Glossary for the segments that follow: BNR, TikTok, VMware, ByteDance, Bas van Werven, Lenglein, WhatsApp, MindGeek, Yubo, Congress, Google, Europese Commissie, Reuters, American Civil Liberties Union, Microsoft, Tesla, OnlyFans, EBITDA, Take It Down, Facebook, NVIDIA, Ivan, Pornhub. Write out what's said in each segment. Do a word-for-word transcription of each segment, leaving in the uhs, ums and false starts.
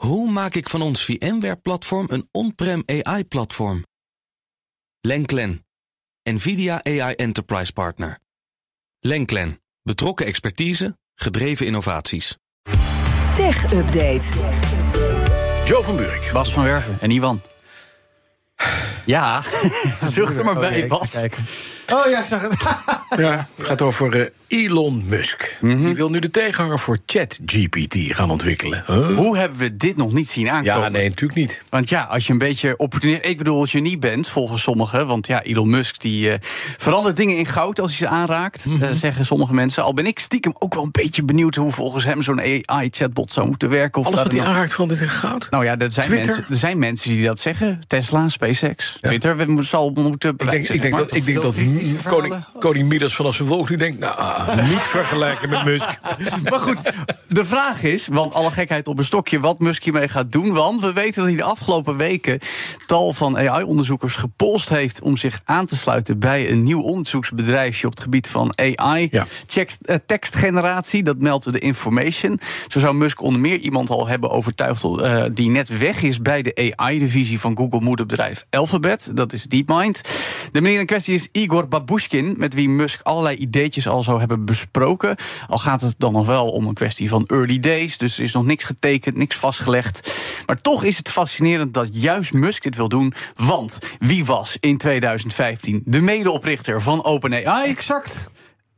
Hoe maak ik van ons VMware-platform een on-prem A I-platform? Lenglein, NVIDIA A I Enterprise Partner. Lenglein, betrokken expertise, gedreven innovaties. Tech Update. Joe van Burik, Bas van Werven en Ivan. Ja, zucht er maar bij, Bas. Oh ja, ik zag het. Ja, het gaat over uh, Elon Musk. Mm-hmm. Die wil nu de tegenhanger voor ChatGPT gaan ontwikkelen. Huh? Hoe hebben we dit nog niet zien aankomen? Ja, nee, natuurlijk niet. Want ja, als je een beetje opportunistisch... Ik bedoel, als je niet bent, volgens sommigen... want ja, Elon Musk die uh, verandert dingen in goud als hij ze aanraakt... Mm-hmm. uh, zeggen sommige mensen. Al ben ik stiekem ook wel een beetje benieuwd... hoe volgens hem zo'n A I-chatbot zou moeten werken. Of alles wat hij aanraakt verandert in goud? Nou ja, er zijn, mensen, er zijn mensen die dat zeggen. Tesla, SpaceX, ja. Twitter. We zal moeten... Ik denk, ik denk dat... Ik denk dat Koning, koning Midas vanaf zijn wolk nu denkt... nou, ah, niet vergelijken met Musk. Maar goed, de vraag is... want alle gekheid op een stokje, wat Musk hiermee gaat doen... want we weten dat hij de afgelopen weken... tal van A I-onderzoekers gepolst heeft... om zich aan te sluiten bij een nieuw onderzoeksbedrijfje... op het gebied van A I. Ja. Check, uh, tekstgeneratie, dat meldt The Information. Zo zou Musk onder meer iemand al hebben overtuigd... Uh, die net weg is bij de A I-divisie van Google-moederbedrijf Alphabet. Dat is DeepMind. De meneer in kwestie is Igor Babushkin, met wie Musk allerlei ideetjes al zou hebben besproken. Al gaat het dan nog wel om een kwestie van early days, dus er is nog niks getekend, niks vastgelegd. Maar toch is het fascinerend dat juist Musk dit wil doen, want wie was in tweeduizend vijftien de medeoprichter van OpenAI? Exact.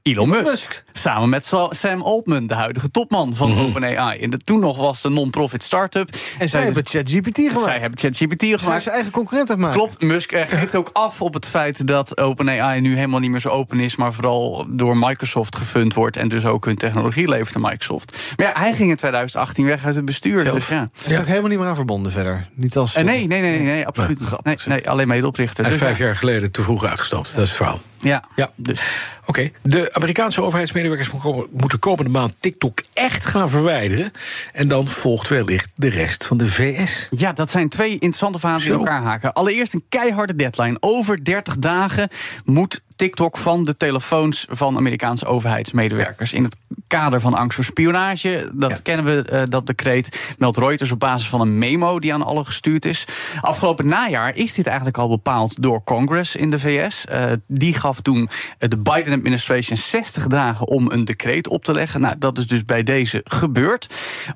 Elon Musk, Musk, samen met Sam Altman, de huidige topman van mm-hmm. OpenAI. En dat toen nog was de non-profit start-up. En, en zij hebben ChatGPT gemaakt. Zij hebben ChatGPT gemaakt. Zij zijn eigen concurrent gemaakt. Klopt, Musk geeft ook af op het feit dat OpenAI nu helemaal niet meer zo open is... maar vooral door Microsoft gefund wordt... en dus ook hun technologie levert aan Microsoft. Maar ja, hij ging in tweeduizend achttien weg uit het bestuur. Dus ja. Hij is ook helemaal niet meer aan verbonden verder. Niet als... Uh, nee, nee, nee, nee, absoluut niet. Nee, nee, alleen medeoprichter. Hij is dus vijf ja. jaar geleden te vroeg uitgestapt. Ja. Dat is het verhaal. Ja, ja. Dus. Oké, okay. De Amerikaanse overheidsmedewerkers moeten komende maand TikTok echt gaan verwijderen. En dan volgt wellicht de rest van de V S. Ja, dat zijn twee interessante verhalen die elkaar haken. Allereerst een keiharde deadline. Over dertig dagen moet TikTok van de telefoons van Amerikaanse overheidsmedewerkers. In het kader van angst voor spionage, dat ja. kennen we, uh, dat decreet, meldt Reuters op basis van een memo die aan allen gestuurd is. Afgelopen najaar is dit eigenlijk al bepaald door Congress in de V S. Uh, die gaf toen de Biden-administration zestig dagen om een decreet op te leggen. Nou, dat is dus bij deze gebeurd.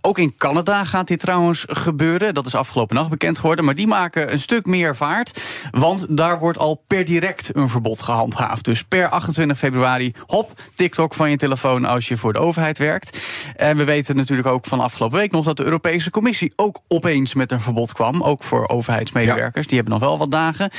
Ook in Canada gaat dit trouwens gebeuren. Dat is afgelopen nacht bekend geworden. Maar die maken een stuk meer vaart, want daar wordt al per direct een verbod gehandhaafd. Dus per achtentwintig februari, hop, TikTok van je telefoon als je voor de overheid werkt. En we weten natuurlijk ook van afgelopen week nog... dat de Europese Commissie ook opeens met een verbod kwam. Ook voor overheidsmedewerkers, ja. Die hebben nog wel wat dagen.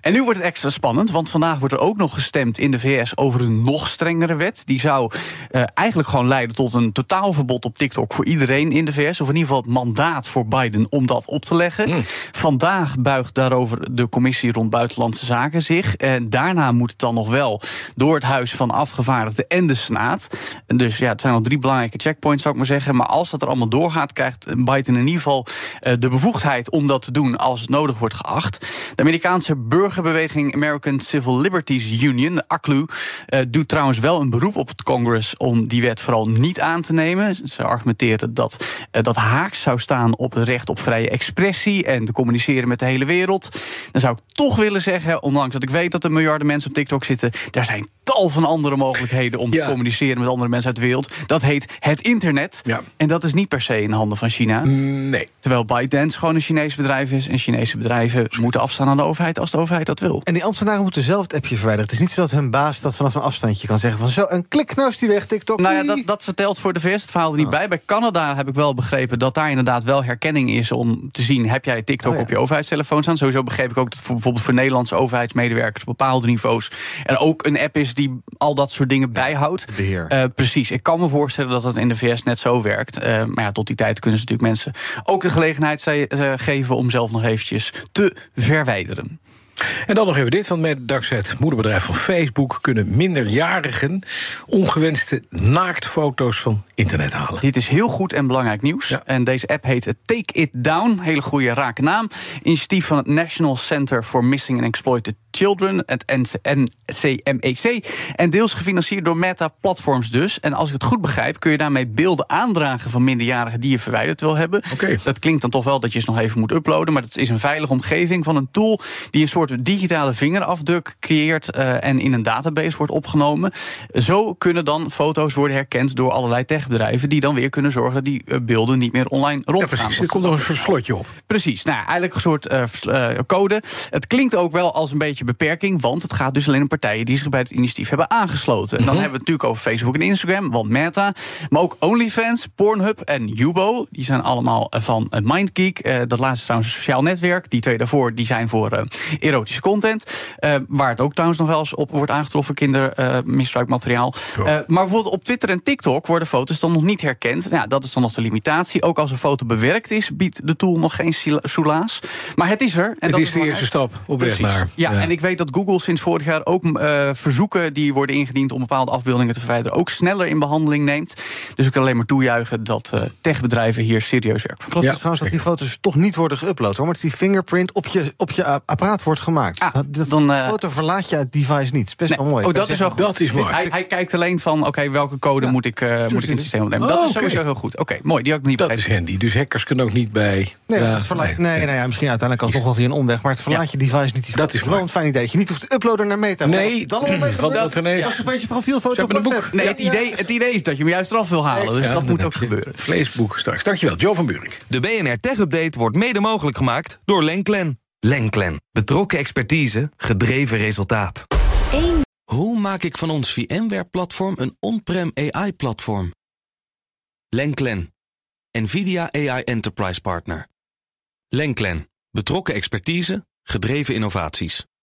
En nu wordt het extra spannend, want vandaag wordt er ook nog gestemd... in de V S over een nog strengere wet. Die zou eh, eigenlijk gewoon leiden tot een totaalverbod op TikTok... voor iedereen in de V S, of in ieder geval het mandaat voor Biden... om dat op te leggen. Mm. Vandaag buigt daarover de Commissie rond Buitenlandse Zaken zich. En daarna moet het dan nog wel door het Huis van Afgevaardigden en de Senaat. Dus ja, het zijn al drie belangrijke checkpoints, zou ik maar zeggen. Maar als dat er allemaal doorgaat, krijgt Biden in ieder geval uh, de bevoegdheid om dat te doen als het nodig wordt geacht. De Amerikaanse burgerbeweging American Civil Liberties Union, de A C L U, uh, doet trouwens wel een beroep op het Congress om die wet vooral niet aan te nemen. Ze argumenteren dat uh, dat haaks zou staan op het recht op vrije expressie en te communiceren met de hele wereld. Dan zou ik toch willen zeggen, ondanks dat ik weet dat er miljarden mensen op TikTok zitten, daar zijn tal van andere mogelijkheden om ja. te communiceren met andere mensen uit de wereld. Dat heet het internet. Ja. En dat is niet per se in de handen van China. Nee. Terwijl ByteDance gewoon een Chinees bedrijf is. En Chinese bedrijven moeten afstaan aan de overheid als de overheid dat wil. En die ambtenaren moeten zelf het appje verwijderen. Het is niet zo dat hun baas dat vanaf een afstandje kan zeggen van zo, een klik, nou is die weg, TikTok. Nou ja, dat, dat vertelt voor de V S het verhaal er niet oh. bij. Bij Canada heb ik wel begrepen dat daar inderdaad wel herkenning is om te zien, heb jij TikTok oh ja. op je overheidstelefoon staan? Sowieso begreep ik ook dat voor, bijvoorbeeld voor Nederlandse overheidsmedewerkers op bepaalde niveaus er ook een app is die al dat soort dingen bijhoudt. Uh, precies. Ik kan me voorstellen dat dat in de V S net zo werkt. Uh, maar ja, tot die tijd kunnen ze natuurlijk mensen ook de gelegenheid ze- uh, geven om zelf nog eventjes te verwijderen. En dan nog even dit, want met dankzij het moederbedrijf van Facebook kunnen minderjarigen ongewenste naaktfoto's van internet halen. Dit is heel goed en belangrijk nieuws. Ja. En deze app heet Take It Down. Hele goede rake naam. Initiatief van het National Center for Missing and Exploited Children, het N C M E C. En deels gefinancierd door Meta Platforms dus. En als ik het goed begrijp, kun je daarmee beelden aandragen van minderjarigen die je verwijderd wil hebben. Okay. Dat klinkt dan toch wel dat je ze nog even moet uploaden. Maar dat is een veilige omgeving van een tool die een soort digitale vingerafdruk creëert uh, en in een database wordt opgenomen. Zo kunnen dan foto's worden herkend door allerlei techbedrijven die dan weer kunnen zorgen dat die beelden niet meer online rondgaan. Ja, precies, er komt nog een soort slotje op. Precies, nou eigenlijk een soort uh, code. Het klinkt ook wel als een beetje beperking, want het gaat dus alleen om partijen die zich bij het initiatief hebben aangesloten. En dan mm-hmm. hebben we het natuurlijk over Facebook en Instagram, want Meta, maar ook OnlyFans, Pornhub en Yubo, die zijn allemaal van MindGeek. Uh, dat laatste is trouwens een sociaal netwerk. Die twee daarvoor, die zijn voor uh, erotische content, uh, waar het ook trouwens nog wel eens op wordt aangetroffen, kindermisbruikmateriaal. Uh, uh, maar bijvoorbeeld op Twitter en TikTok worden foto's dan nog niet herkend. Nou, dat is dan nog de limitatie. Ook als een foto bewerkt is, biedt de tool nog geen soelaas. Maar het is er. En het dat is de eerste stap op weg naar. Ja, ja, en ik weet dat Google sinds vorig jaar ook uh, verzoeken die worden ingediend om bepaalde afbeeldingen te verwijderen ook sneller in behandeling neemt. Dus ik kan alleen maar toejuichen dat uh, techbedrijven hier serieus werk van. Klopt, ja, dus trouwens dat die foto's toch niet worden geüpload, hoor, maar dat die fingerprint op je, op je apparaat wordt gemaakt. Ah, dat, dan, uh, de foto verlaat je het device niet. Is best nee, wel mooi. Oh, dat is wel goed. Dat is mooi. Hij, hij kijkt alleen van, oké, okay, welke code ja, moet, ik, uh, moet ik in het systeem opnemen. Dat oh, is sowieso okay. heel goed. Oké, okay, mooi. Die had ik niet dat begrepen. Is handy. Dus hackers kunnen ook niet bij. Nee, ja, dat verlaat, nee, nee, nou ja, misschien uiteindelijk alsnog wel via een omweg, maar het verlaat ja. je device niet. Die dat is wel een fijn idee. Je niet hoeft te uploaden naar Meta. Nee, dan dat is een beetje profielfoto op WhatsApp. Nee, het idee, het idee is dat je hem juist eraf wil halen. Dus dat moet ook gebeuren. Facebook straks. Dankjewel, Joe van Burik. De B N R Tech Update wordt mede mogelijk gemaakt door Lenglein. Lenglein. Betrokken expertise, gedreven resultaat. Eén. Hoe maak ik van ons VMware-platform een on-prem A I-platform? Lenglein. NVIDIA A I Enterprise Partner. Lenglein. Betrokken expertise, gedreven innovaties.